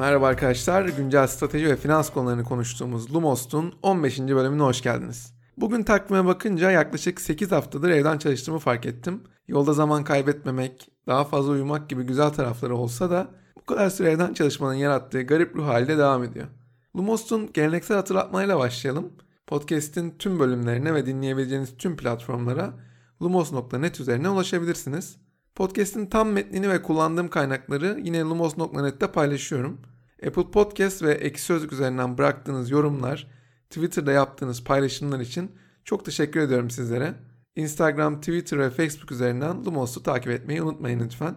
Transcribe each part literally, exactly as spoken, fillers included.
Merhaba arkadaşlar, güncel strateji ve finans konularını konuştuğumuz Lumos'un on beşinci bölümüne hoş geldiniz. Bugün takvime bakınca yaklaşık sekiz haftadır evden çalıştığımı fark ettim. Yolda zaman kaybetmemek, daha fazla uyumak gibi güzel tarafları olsa da bu kadar süre evden çalışmanın yarattığı garip ruh hali de devam ediyor. Lumos'un geleneksel hatırlatmayla başlayalım. Podcast'in tüm bölümlerine ve dinleyebileceğiniz tüm platformlara lumos nokta net üzerine ulaşabilirsiniz. Podcast'in tam metnini ve kullandığım kaynakları yine lumos nokta net'te paylaşıyorum. Apple Podcast ve Ekşi Sözlük üzerinden bıraktığınız yorumlar, Twitter'da yaptığınız paylaşımlar için çok teşekkür ediyorum sizlere. Instagram, Twitter ve Facebook üzerinden Lumos'u takip etmeyi unutmayın lütfen.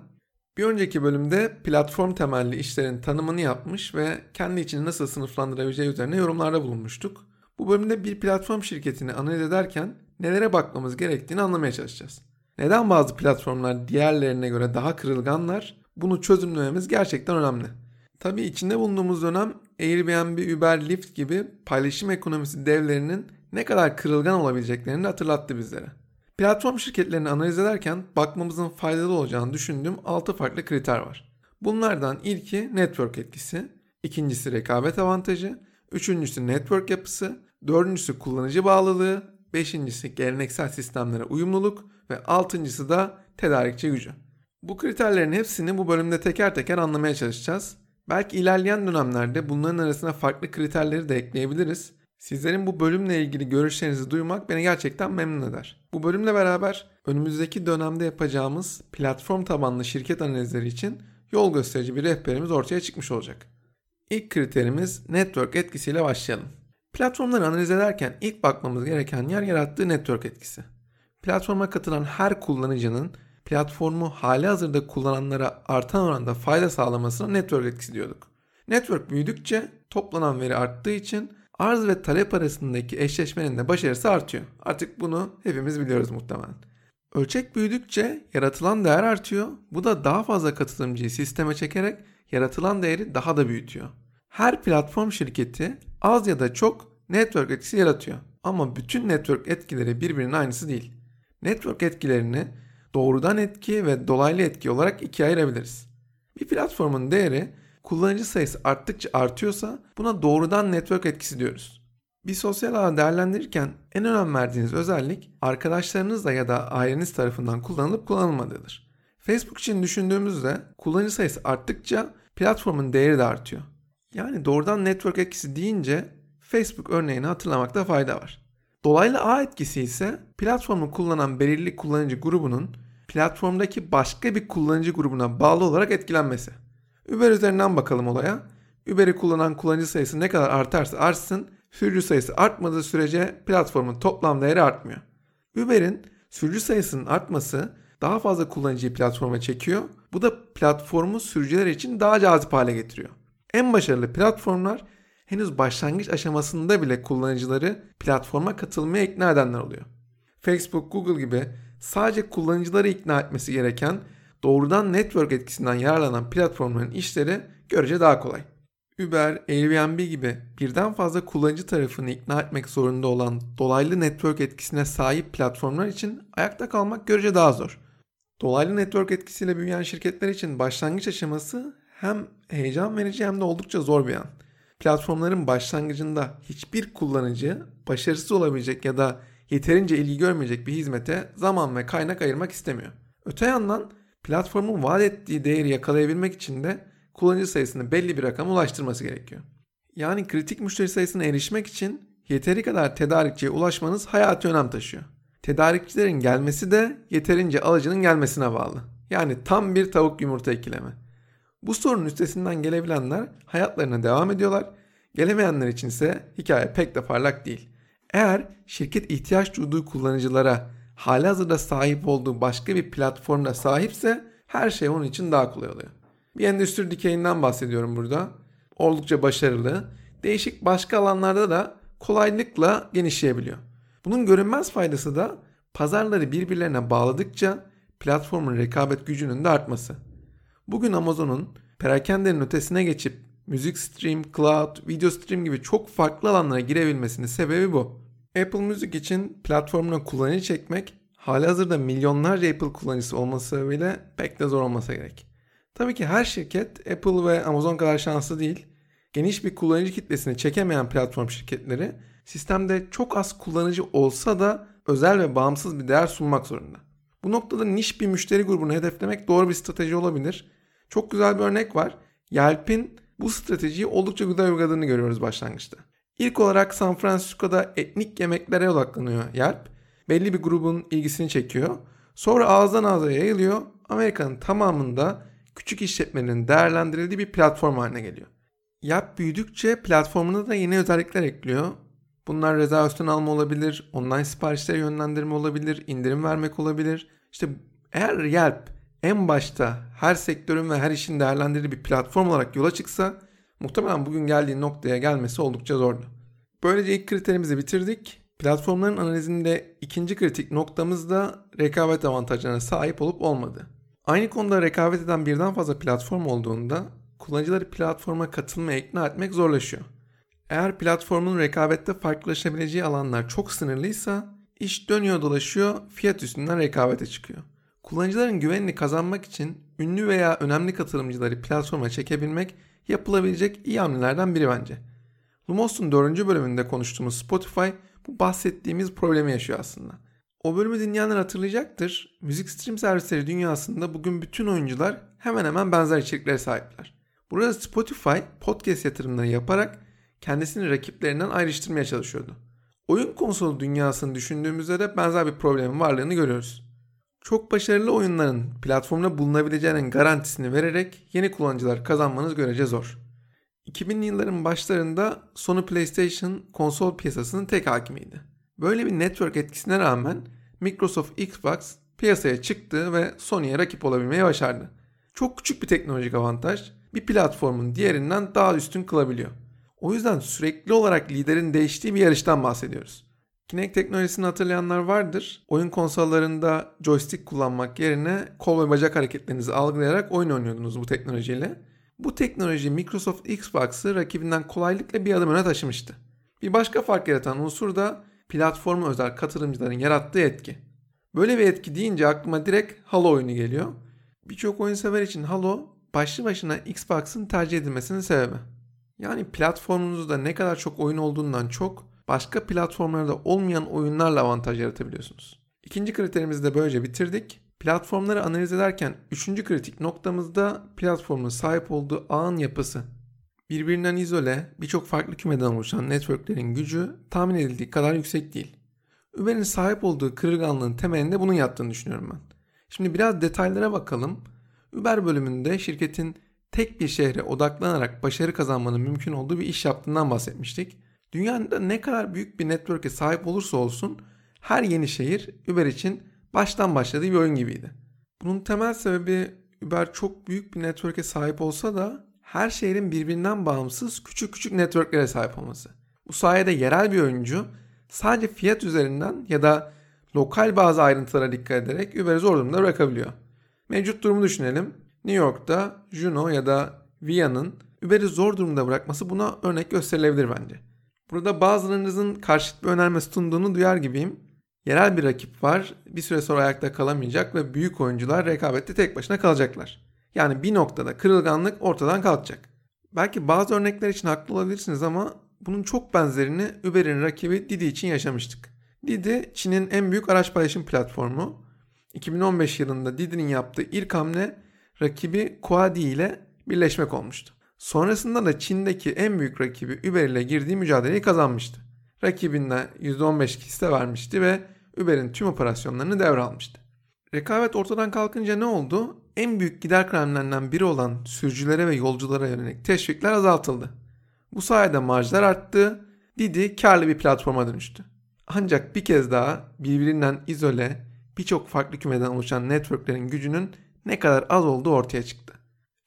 Bir önceki bölümde platform temelli işlerin tanımını yapmış ve kendi içini nasıl sınıflandırabileceği üzerine yorumlarda bulunmuştuk. Bu bölümde bir platform şirketini analiz ederken nelere bakmamız gerektiğini anlamaya çalışacağız. Neden bazı platformlar diğerlerine göre daha kırılganlar? Bunu çözümlememiz gerçekten önemli. Tabii içinde bulunduğumuz dönem Airbnb, Uber, Lyft gibi paylaşım ekonomisi devlerinin ne kadar kırılgan olabileceklerini hatırlattı bizlere. Platform şirketlerini analiz ederken bakmamızın faydalı olacağını düşündüğüm altı farklı kriter var. Bunlardan ilki network etkisi, ikincisi rekabet avantajı, üçüncüsü network yapısı, dördüncüsü kullanıcı bağlılığı, beşincisi geleneksel sistemlere uyumluluk ve altıncısı da tedarikçi gücü. Bu kriterlerin hepsini bu bölümde teker teker anlamaya çalışacağız. Belki ilerleyen dönemlerde bunların arasına farklı kriterleri de ekleyebiliriz. Sizlerin bu bölümle ilgili görüşlerinizi duymak beni gerçekten memnun eder. Bu bölümle beraber önümüzdeki dönemde yapacağımız platform tabanlı şirket analizleri için yol gösterici bir rehberimiz ortaya çıkmış olacak. İlk kriterimiz network etkisiyle başlayalım. Platformları analiz ederken ilk bakmamız gereken yer yarattığı network etkisi. Platforma katılan her kullanıcının platformu halihazırda kullananlara artan oranda fayda sağlamasına network etkisi diyorduk. Network büyüdükçe toplanan veri arttığı için arz ve talep arasındaki eşleşmenin de başarısı artıyor. Artık bunu hepimiz biliyoruz muhtemelen. Ölçek büyüdükçe yaratılan değer artıyor. Bu da daha fazla katılımcıyı sisteme çekerek yaratılan değeri daha da büyütüyor. Her platform şirketi az ya da çok network etkisi yaratıyor. Ama bütün network etkileri birbirinin aynısı değil. Network etkilerini doğrudan etki ve dolaylı etki olarak ikiye ayırabiliriz. Bir platformun değeri kullanıcı sayısı arttıkça artıyorsa buna doğrudan network etkisi diyoruz. Bir sosyal ağ değerlendirirken en önem verdiğiniz özellik arkadaşlarınızla ya da aileniz tarafından kullanılıp kullanılmadığıdır. Facebook için düşündüğümüzde kullanıcı sayısı arttıkça platformun değeri de artıyor. Yani doğrudan network etkisi deyince Facebook örneğini hatırlamakta fayda var. Dolaylı ağ etkisi ise platformu kullanan belirli kullanıcı grubunun platformdaki başka bir kullanıcı grubuna bağlı olarak etkilenmesi. Uber üzerinden bakalım olaya. Uber'i kullanan kullanıcı sayısı ne kadar artarsa artsın, sürücü sayısı artmadığı sürece platformun toplam değeri artmıyor. Uber'in sürücü sayısının artması daha fazla kullanıcıyı platforma çekiyor. Bu da platformu sürücüler için daha cazip hale getiriyor. En başarılı platformlar henüz başlangıç aşamasında bile kullanıcıları platforma katılmaya ikna edenler oluyor. Facebook, Google gibi sadece kullanıcıları ikna etmesi gereken doğrudan network etkisinden yararlanan platformların işleri görece daha kolay. Uber, Airbnb gibi birden fazla kullanıcı tarafını ikna etmek zorunda olan dolaylı network etkisine sahip platformlar için ayakta kalmak görece daha zor. Dolaylı network etkisiyle büyüyen şirketler için başlangıç aşaması hem heyecan verici hem de oldukça zor bir an. Platformların başlangıcında hiçbir kullanıcı başarısız olabilecek ya da yeterince ilgi görmeyecek bir hizmete zaman ve kaynak ayırmak istemiyor. Öte yandan platformun vaat ettiği değeri yakalayabilmek için de kullanıcı sayısını belli bir rakama ulaştırması gerekiyor. Yani kritik müşteri sayısına erişmek için yeteri kadar tedarikçiye ulaşmanız hayati önem taşıyor. Tedarikçilerin gelmesi de yeterince alıcının gelmesine bağlı. Yani tam bir tavuk yumurta ikilemi. Bu sorunun üstesinden gelebilenler hayatlarına devam ediyorlar. Gelemeyenler için ise hikaye pek de parlak değil. Eğer şirket ihtiyaç duyduğu kullanıcılara halihazırda sahip olduğu başka bir platformda sahipse her şey onun için daha kolay oluyor. Bir endüstri dikeyinden bahsediyorum burada. Oldukça başarılı, değişik başka alanlarda da kolaylıkla genişleyebiliyor. Bunun görünmez faydası da pazarları birbirlerine bağladıkça platformun rekabet gücünün de artması. Bugün Amazon'un perakendenin ötesine geçip müzik stream, cloud, video stream gibi çok farklı alanlara girebilmesinin sebebi bu. Apple Music için platformuna kullanıcı çekmek halihazırda milyonlarca Apple kullanıcısı olması sebebiyle pek de zor olmasa gerek. Tabii ki her şirket Apple ve Amazon kadar şanslı değil. Geniş bir kullanıcı kitlesini çekemeyen platform şirketleri sistemde çok az kullanıcı olsa da özel ve bağımsız bir değer sunmak zorunda. Bu noktada niş bir müşteri grubunu hedeflemek doğru bir strateji olabilir. Çok güzel bir örnek var. Yelp'in bu stratejiyi oldukça güzel uyguladığını görüyoruz başlangıçta. İlk olarak San Francisco'da etnik yemeklere odaklanıyor Yelp. Belli bir grubun ilgisini çekiyor. Sonra ağızdan ağza yayılıyor. Amerika'nın tamamında küçük işletmelerin değerlendirildiği bir platform haline geliyor. Yelp büyüdükçe platformuna da yeni özellikler ekliyor. Bunlar rezervasyon alma olabilir, online siparişlere yönlendirme olabilir, indirim vermek olabilir. İşte eğer Yelp en başta her sektörün ve her işin değerlendirildiği bir platform olarak yola çıksa muhtemelen bugün geldiği noktaya gelmesi oldukça zordu. Böylece ilk kriterimizi bitirdik. Platformların analizinde ikinci kritik noktamız da rekabet avantajlarına sahip olup olmadı. Aynı konuda rekabet eden birden fazla platform olduğunda kullanıcıları platforma katılmaya ikna etmek zorlaşıyor. Eğer platformun rekabette farklılaşabileceği alanlar çok sınırlıysa iş dönüyor dolaşıyor fiyat üstünden rekabete çıkıyor. Kullanıcıların güvenini kazanmak için ünlü veya önemli katılımcıları platforma çekebilmek yapılabilecek iyi hamlelerden biri bence. Lumos'un dördüncü bölümünde konuştuğumuz Spotify bu bahsettiğimiz problemi yaşıyor aslında. O bölümü dinleyenler hatırlayacaktır. Müzik stream servisleri dünyasında bugün bütün oyuncular hemen hemen benzer içeriklere sahipler. Burada Spotify podcast yatırımları yaparak kendisini rakiplerinden ayrıştırmaya çalışıyordu. Oyun konsolu dünyasını düşündüğümüzde de benzer bir problemin varlığını görüyoruz. Çok başarılı oyunların platformda bulunabileceğinin garantisini vererek yeni kullanıcılar kazanmanız görece zor. iki binli yılların başlarında Sony PlayStation konsol piyasasının tek hakimiydi. Böyle bir network etkisine rağmen Microsoft Xbox piyasaya çıktı ve Sony'ye rakip olabilmeyi başardı. Çok küçük bir teknolojik avantaj bir platformun diğerinden daha üstün kılabiliyor. O yüzden sürekli olarak liderin değiştiği bir yarıştan bahsediyoruz. Kinect teknolojisini hatırlayanlar vardır. Oyun konsollarında joystick kullanmak yerine kol ve bacak hareketlerinizi algılayarak oyun oynuyordunuz bu teknolojiyle. Bu teknoloji Microsoft Xbox'ı rakibinden kolaylıkla bir adım öne taşımıştı. Bir başka fark yaratan unsur da platforma özel katılımcıların yarattığı etki. Böyle bir etki deyince aklıma direkt Halo oyunu geliyor. Birçok oyunsever için Halo başlı başına Xbox'ın tercih edilmesinin sebebi. Yani platformunuzda ne kadar çok oyun olduğundan çok başka platformlarda olmayan oyunlarla avantaj yaratabiliyorsunuz. İkinci kriterimizi de böylece bitirdik. Platformları analiz ederken üçüncü kritik noktamızda platformun sahip olduğu ağın yapısı. Birbirinden izole, birçok farklı kümeden oluşan networklerin gücü tahmin edildiği kadar yüksek değil. Uber'in sahip olduğu kırılganlığın temelinde bunun yattığını düşünüyorum ben. Şimdi biraz detaylara bakalım. Uber bölümünde şirketin tek bir şehre odaklanarak başarı kazanmanın mümkün olduğu bir iş yaptığından bahsetmiştik. Dünyada ne kadar büyük bir network'e sahip olursa olsun her yeni şehir Uber için baştan başladığı bir oyun gibiydi. Bunun temel sebebi Uber çok büyük bir network'e sahip olsa da her şehrin birbirinden bağımsız küçük küçük network'lere sahip olması. Bu sayede yerel bir oyuncu sadece fiyat üzerinden ya da lokal bazı ayrıntılara dikkat ederek Uber'i zor durumda bırakabiliyor. Mevcut durumu düşünelim. New York'ta Juno ya da Via'nın Uber'i zor durumda bırakması buna örnek gösterilebilir bence. Burada bazılarınızın karşıt bir önerme sunduğunu duyar gibiyim. Yerel bir rakip var, bir süre sonra ayakta kalamayacak ve büyük oyuncular rekabette tek başına kalacaklar. Yani bir noktada kırılganlık ortadan kalkacak. Belki bazı örnekler için haklı olabilirsiniz ama bunun çok benzerini Uber'in rakibi Didi için yaşamıştık. Didi, Çin'in en büyük araç paylaşım platformu. iki bin on beş yılında Didi'nin yaptığı ilk hamle rakibi Kuadi ile birleşmek olmuştu. Sonrasında da Çin'deki en büyük rakibi Uber ile girdiği mücadeleyi kazanmıştı. Rakibinden yüzde on beş hisse vermişti ve Uber'in tüm operasyonlarını devralmıştı. Rekabet ortadan kalkınca ne oldu? En büyük gider kalemlerinden biri olan sürücülere ve yolculara yönelik teşvikler azaltıldı. Bu sayede marjlar arttı, Didi karlı bir platforma dönüştü. Ancak bir kez daha birbirinden izole, birçok farklı kümeden oluşan networklerin gücünün ne kadar az olduğu ortaya çıktı.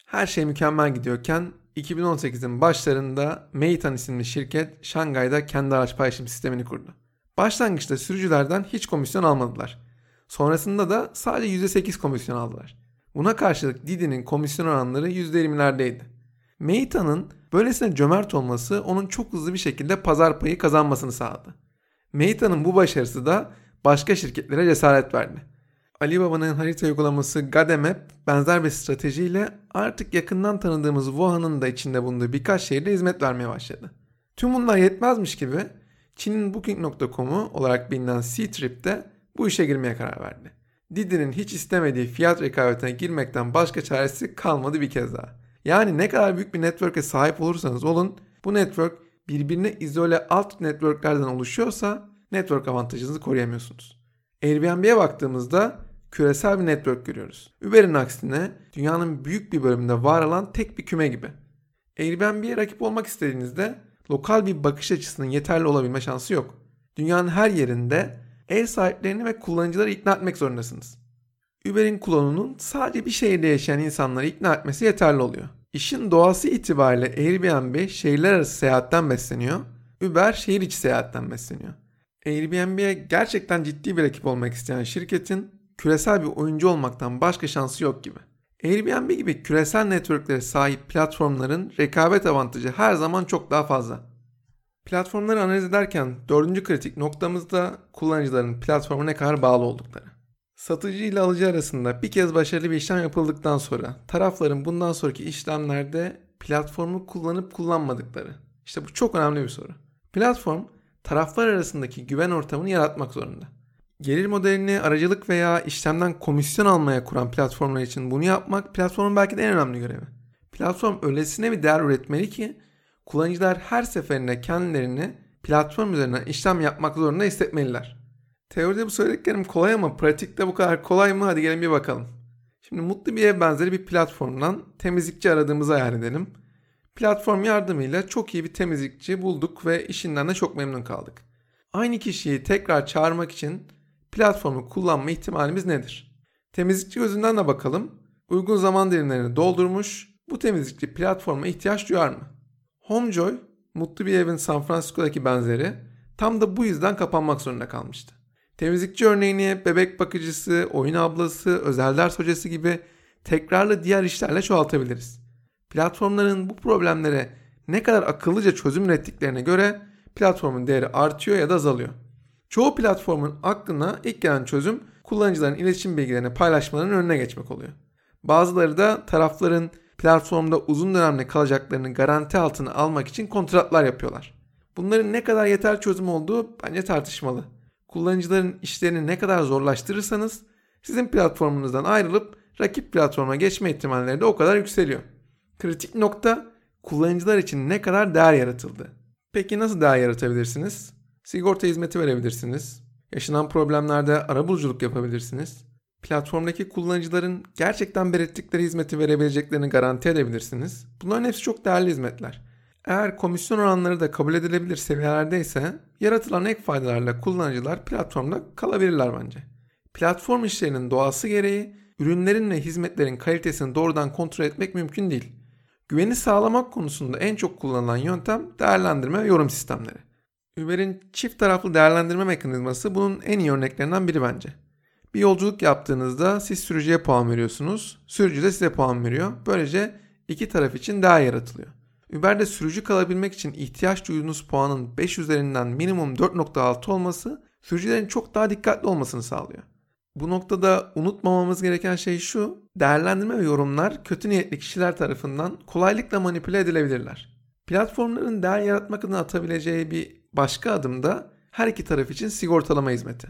Her şey mükemmel gidiyorken iki bin on sekizin başlarında Meitan isimli şirket Şangay'da kendi araç paylaşım sistemini kurdu. Başlangıçta sürücülerden hiç komisyon almadılar. Sonrasında da sadece yüzde sekiz komisyon aldılar. Buna karşılık Didi'nin komisyon oranları yüzde yirmilerdeydi. Meitan'ın böylesine cömert olması onun çok hızlı bir şekilde pazar payı kazanmasını sağladı. Meitan'ın bu başarısı da başka şirketlere cesaret verdi. Alibaba'nın harita uygulaması Gademap benzer bir stratejiyle artık yakından tanıdığımız Wuhan'ın da içinde bulunduğu birkaç şehirde hizmet vermeye başladı. Tüm bunlar yetmezmiş gibi Çin'in Booking nokta com'u olarak bilinen C-Trip de bu işe girmeye karar verdi. Didi'nin hiç istemediği fiyat rekabetine girmekten başka çaresi kalmadı bir kez daha. Yani ne kadar büyük bir network'e sahip olursanız olun, bu network birbirine izole alt networklerden oluşuyorsa network avantajınızı koruyamıyorsunuz. Airbnb'ye baktığımızda küresel bir network görüyoruz. Uber'in aksine dünyanın büyük bir bölümünde var olan tek bir küme gibi. Airbnb'ye rakip olmak istediğinizde lokal bir bakış açısının yeterli olabilme şansı yok. Dünyanın her yerinde ev sahiplerini ve kullanıcıları ikna etmek zorundasınız. Uber'in kullanıcının sadece bir şehirde yaşayan insanları ikna etmesi yeterli oluyor. İşin doğası itibariyle Airbnb şehirler arası seyahatten besleniyor, Uber şehir içi seyahatten besleniyor. Airbnb'ye gerçekten ciddi bir rakip olmak isteyen şirketin küresel bir oyuncu olmaktan başka şansı yok gibi. Airbnb gibi küresel networklere sahip platformların rekabet avantajı her zaman çok daha fazla. Platformları analiz ederken dördüncü kritik noktamız da kullanıcıların platforma ne kadar bağlı oldukları. Satıcı ile alıcı arasında bir kez başarılı bir işlem yapıldıktan sonra tarafların bundan sonraki işlemlerde platformu kullanıp kullanmadıkları. İşte bu çok önemli bir soru. Platform taraflar arasındaki güven ortamını yaratmak zorunda. Gelir modelini aracılık veya işlemden komisyon almaya kuran platformlar için bunu yapmak platformun belki de en önemli görevi. Platform öylesine bir değer üretmeli ki kullanıcılar her seferinde kendilerini platform üzerinden işlem yapmak zorunda hissetmeliler. Teoride bu söylediklerim kolay ama pratikte bu kadar kolay mı? Hadi gelin bir bakalım. Şimdi mutlu bir ev benzeri bir platformdan temizlikçi aradığımızı hayal edelim. Platform yardımıyla çok iyi bir temizlikçi bulduk ve işinden de çok memnun kaldık. Aynı kişiyi tekrar çağırmak için platformu kullanma ihtimalimiz nedir? Temizlikçi gözünden de bakalım. Uygun zaman dilimlerini doldurmuş, bu temizlikçi platforma ihtiyaç duyar mı? Homejoy, mutlu bir evin San Francisco'daki benzeri, tam da bu yüzden kapanmak zorunda kalmıştı. Temizlikçi örneğini bebek bakıcısı, oyun ablası, özel ders hocası gibi tekrarlı diğer işlerle çoğaltabiliriz. Platformların bu problemlere ne kadar akıllıca çözüm ürettiklerine göre platformun değeri artıyor ya da azalıyor. Çoğu platformun aklına ilk gelen çözüm kullanıcıların iletişim bilgilerini paylaşmalarının önüne geçmek oluyor. Bazıları da tarafların platformda uzun dönemli kalacaklarını garanti altına almak için kontratlar yapıyorlar. Bunların ne kadar yeterli çözüm olduğu bence tartışmalı. Kullanıcıların işlerini ne kadar zorlaştırırsanız sizin platformunuzdan ayrılıp rakip platforma geçme ihtimalleri de o kadar yükseliyor. Kritik nokta kullanıcılar için ne kadar değer yaratıldı. Peki nasıl değer yaratabilirsiniz? Sigorta hizmeti verebilirsiniz. Yaşanan problemlerde arabuluculuk yapabilirsiniz. Platformdaki kullanıcıların gerçekten belirttikleri hizmeti verebileceklerini garanti edebilirsiniz. Bunların hepsi çok değerli hizmetler. Eğer komisyon oranları da kabul edilebilir seviyelerdeyse yaratılan ek faydalarla kullanıcılar platformda kalabilirler bence. Platform işlerinin doğası gereği ürünlerin ve hizmetlerin kalitesini doğrudan kontrol etmek mümkün değil. Güveni sağlamak konusunda en çok kullanılan yöntem değerlendirme ve yorum sistemleri. Uber'in çift taraflı değerlendirme mekanizması bunun en iyi örneklerinden biri bence. Bir yolculuk yaptığınızda siz sürücüye puan veriyorsunuz, sürücü de size puan veriyor. Böylece iki taraf için değer yaratılıyor. Uber'de sürücü kalabilmek için ihtiyaç duyduğunuz puanın beş üzerinden minimum dört nokta altı olması sürücülerin çok daha dikkatli olmasını sağlıyor. Bu noktada unutmamamız gereken şey şu, değerlendirme ve yorumlar kötü niyetli kişiler tarafından kolaylıkla manipüle edilebilirler. Platformların değer yaratmak adına atabileceği bir başka adım da her iki taraf için sigortalama hizmeti.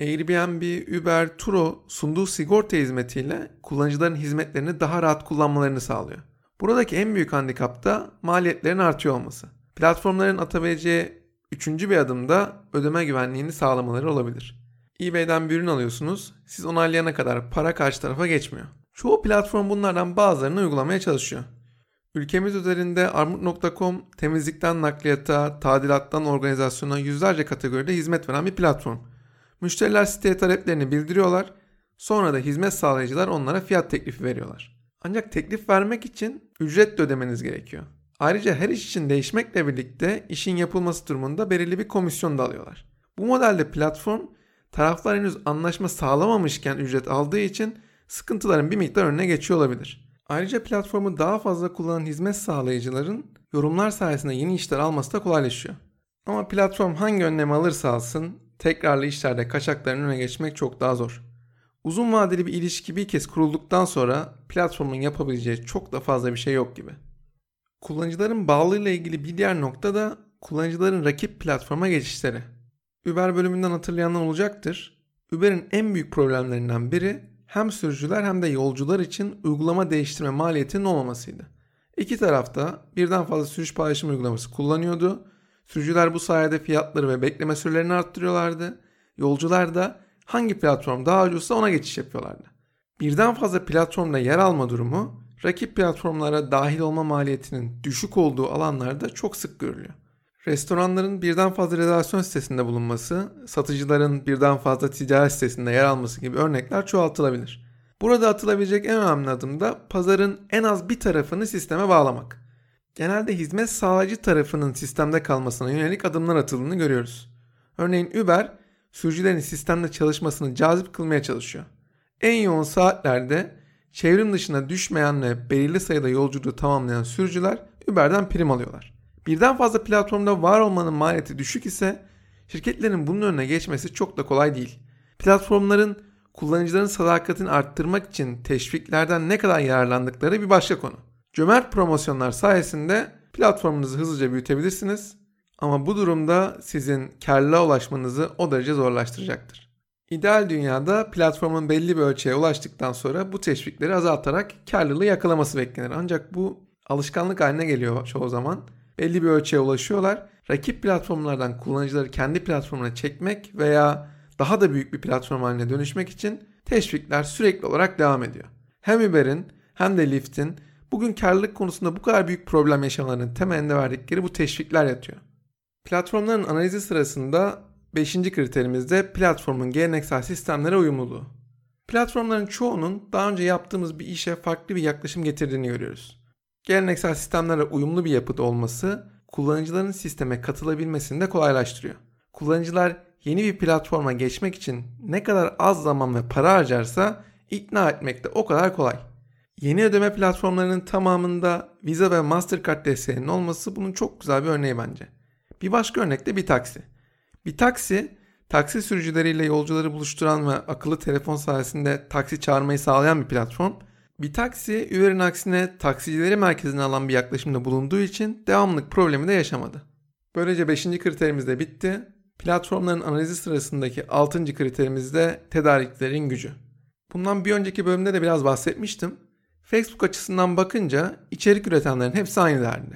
Airbnb, Uber, Turo sunduğu sigorta hizmetiyle kullanıcıların hizmetlerini daha rahat kullanmalarını sağlıyor. Buradaki en büyük handikap da maliyetlerin artıyor olması. Platformların atabileceği üçüncü bir adım da ödeme güvenliğini sağlamaları olabilir. eBay'den bir ürün alıyorsunuz, siz onaylayana kadar para karşı tarafa geçmiyor. Çoğu platform bunlardan bazılarını uygulamaya çalışıyor. Ülkemiz üzerinde armut nokta com temizlikten nakliyata, tadilattan organizasyona yüzlerce kategoride hizmet veren bir platform. Müşteriler siteye taleplerini bildiriyorlar, sonra da hizmet sağlayıcılar onlara fiyat teklifi veriyorlar. Ancak teklif vermek için ücret de ödemeniz gerekiyor. Ayrıca her iş için değişmekle birlikte işin yapılması durumunda belirli bir komisyon da alıyorlar. Bu modelde platform taraflar henüz anlaşma sağlamamışken ücret aldığı için sıkıntıların bir miktar önüne geçiyor olabilir. Ayrıca platformu daha fazla kullanan hizmet sağlayıcıların yorumlar sayesinde yeni işler alması da kolaylaşıyor. Ama platform hangi önlemi alırsa alsın tekrarlı işlerde kaçakların önüne geçmek çok daha zor. Uzun vadeli bir ilişki bir kez kurulduktan sonra platformun yapabileceği çok da fazla bir şey yok gibi. Kullanıcıların bağlılığıyla ilgili bir diğer nokta da kullanıcıların rakip platforma geçişleri. Uber bölümünden hatırlayanlar olacaktır. Uber'in en büyük problemlerinden biri hem sürücüler hem de yolcular için uygulama değiştirme maliyetinin olmamasıydı. İki tarafta birden fazla sürüş paylaşım uygulaması kullanıyordu. Sürücüler bu sayede fiyatları ve bekleme sürelerini arttırıyorlardı. Yolcular da hangi platform daha ucuzsa ona geçiş yapıyorlardı. Birden fazla platformda yer alma durumu rakip platformlara dahil olma maliyetinin düşük olduğu alanlarda çok sık görülüyor. Restoranların birden fazla rezervasyon sitesinde bulunması, satıcıların birden fazla ticaret sitesinde yer alması gibi örnekler çoğaltılabilir. Burada atılabilecek en önemli adım da pazarın en az bir tarafını sisteme bağlamak. Genelde hizmet sağlayıcı tarafının sistemde kalmasına yönelik adımlar atıldığını görüyoruz. Örneğin Uber, sürücülerin sistemde çalışmasını cazip kılmaya çalışıyor. En yoğun saatlerde çevrim dışına düşmeyen ve belirli sayıda yolculuğu tamamlayan sürücüler Uber'den prim alıyorlar. Birden fazla platformda var olmanın maliyeti düşük ise şirketlerin bunun önüne geçmesi çok da kolay değil. Platformların kullanıcıların sadakatini arttırmak için teşviklerden ne kadar yararlandıkları bir başka konu. Cömert promosyonlar sayesinde platformunuzu hızlıca büyütebilirsiniz ama bu durumda sizin kârlılığa ulaşmanızı o derece zorlaştıracaktır. İdeal dünyada platformun belli bir ölçüye ulaştıktan sonra bu teşvikleri azaltarak kârlılığı yakalaması beklenir. Ancak bu alışkanlık haline geliyor çoğu zaman. Belli bir ölçüye ulaşıyorlar. Rakip platformlardan kullanıcıları kendi platformuna çekmek veya daha da büyük bir platform haline dönüşmek için teşvikler sürekli olarak devam ediyor. Hem Uber'in hem de Lyft'in bugün kârlılık konusunda bu kadar büyük problem yaşamalarının temelinde verdikleri bu teşvikler yatıyor. Platformların analizi sırasında beşinci kriterimizde platformun geleneksel sistemlere uyumluluğu. Platformların çoğunun daha önce yaptığımız bir işe farklı bir yaklaşım getirdiğini görüyoruz. Geleneksel sistemlere uyumlu bir yapıda olması kullanıcıların sisteme katılabilmesini de kolaylaştırıyor. Kullanıcılar yeni bir platforma geçmek için ne kadar az zaman ve para harcarsa ikna etmek de o kadar kolay. Yeni ödeme platformlarının tamamında Visa ve Mastercard desteğinin olması bunun çok güzel bir örneği bence. Bir başka örnek de Bitaksi. Bitaksi, taksi sürücüleriyle yolcuları buluşturan ve akıllı telefon sayesinde taksi çağırmayı sağlayan bir platform. Bitaksi, Uber'in aksine taksicileri merkezine alan bir yaklaşımda bulunduğu için devamlılık problemi de yaşamadı. Böylece beşinci kriterimiz de bitti. Platformların analizi sırasındaki altıncı kriterimiz de tedariklerin gücü. Bundan bir önceki bölümde de biraz bahsetmiştim. Facebook açısından bakınca içerik üretenlerin hepsi aynı değerde.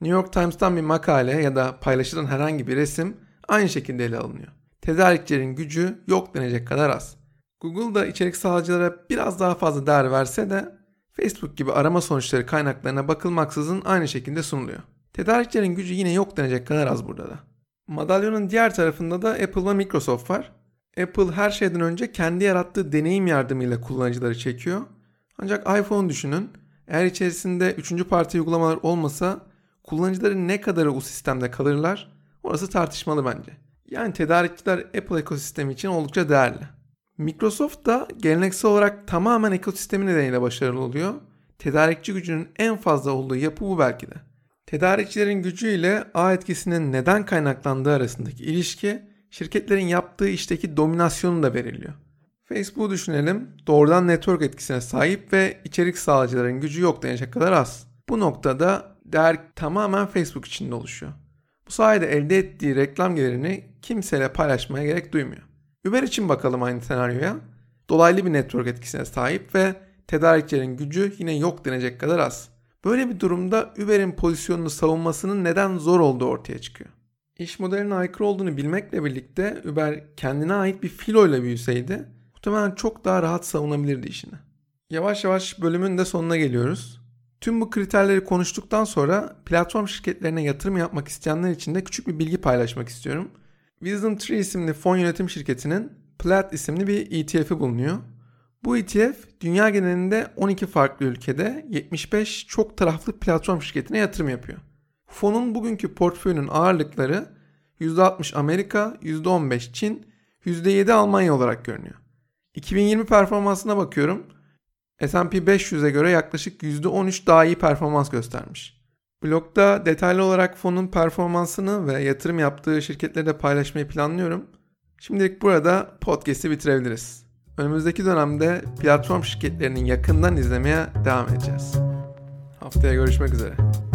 New York Times'tan bir makale ya da paylaşılan herhangi bir resim aynı şekilde ele alınıyor. Tedarikçilerin gücü yok denecek kadar az. Google da içerik sağlayıcılara biraz daha fazla değer verse de Facebook gibi arama sonuçları kaynaklarına bakılmaksızın aynı şekilde sunuluyor. Tedarikçilerin gücü yine yok denecek kadar az burada da. Madalyonun diğer tarafında da Apple ve Microsoft var. Apple her şeyden önce kendi yarattığı deneyim yardımıyla kullanıcıları çekiyor. Ancak iPhone düşünün, eğer içerisinde üçüncü parti uygulamalar olmasa kullanıcıların ne kadarı o sistemde kalırlar, orası tartışmalı bence. Yani tedarikçiler Apple ekosistemi için oldukça değerli. Microsoft da geleneksel olarak tamamen ekosistemi nedeniyle başarılı oluyor. Tedarikçi gücünün en fazla olduğu yapı bu belki de. Tedarikçilerin gücüyle ağ etkisinin neden kaynaklandığı arasındaki ilişki şirketlerin yaptığı işteki dominasyonu da belirliyor. Facebook'u düşünelim, doğrudan network etkisine sahip ve içerik sağlayıcıların gücü yok denecek kadar az. Bu noktada değer tamamen Facebook içinde oluşuyor. Bu sayede elde ettiği reklam gelirini kimseyle paylaşmaya gerek duymuyor. Uber için bakalım aynı senaryoya. Dolaylı bir network etkisine sahip ve tedarikçilerin gücü yine yok denecek kadar az. Böyle bir durumda Uber'in pozisyonunu savunmasının neden zor olduğu ortaya çıkıyor. İş modeline aykırı olduğunu bilmekle birlikte Uber kendine ait bir filoyla büyüseydi muhtemelen çok daha rahat savunabilirdi işini. Yavaş yavaş bölümün de sonuna geliyoruz. Tüm bu kriterleri konuştuktan sonra platform şirketlerine yatırım yapmak isteyenler için de küçük bir bilgi paylaşmak istiyorum. WisdomTree isimli fon yönetim şirketinin P L A T isimli bir E T F'i bulunuyor. Bu E T F dünya genelinde on iki farklı ülkede yetmiş beş çok taraflı platform şirketine yatırım yapıyor. Fonun bugünkü portföyünün ağırlıkları yüzde altmış Amerika, yüzde on beş Çin, yüzde yedi Almanya olarak görünüyor. iki bin yirmi performansına bakıyorum. S and P beş yüz'e göre yaklaşık yüzde on üç daha iyi performans göstermiş. Blogda detaylı olarak fonun performansını ve yatırım yaptığı şirketleri de paylaşmayı planlıyorum. Şimdilik burada podcast'i bitirebiliriz. Önümüzdeki dönemde platform şirketlerinin yakından izlemeye devam edeceğiz. Haftaya görüşmek üzere.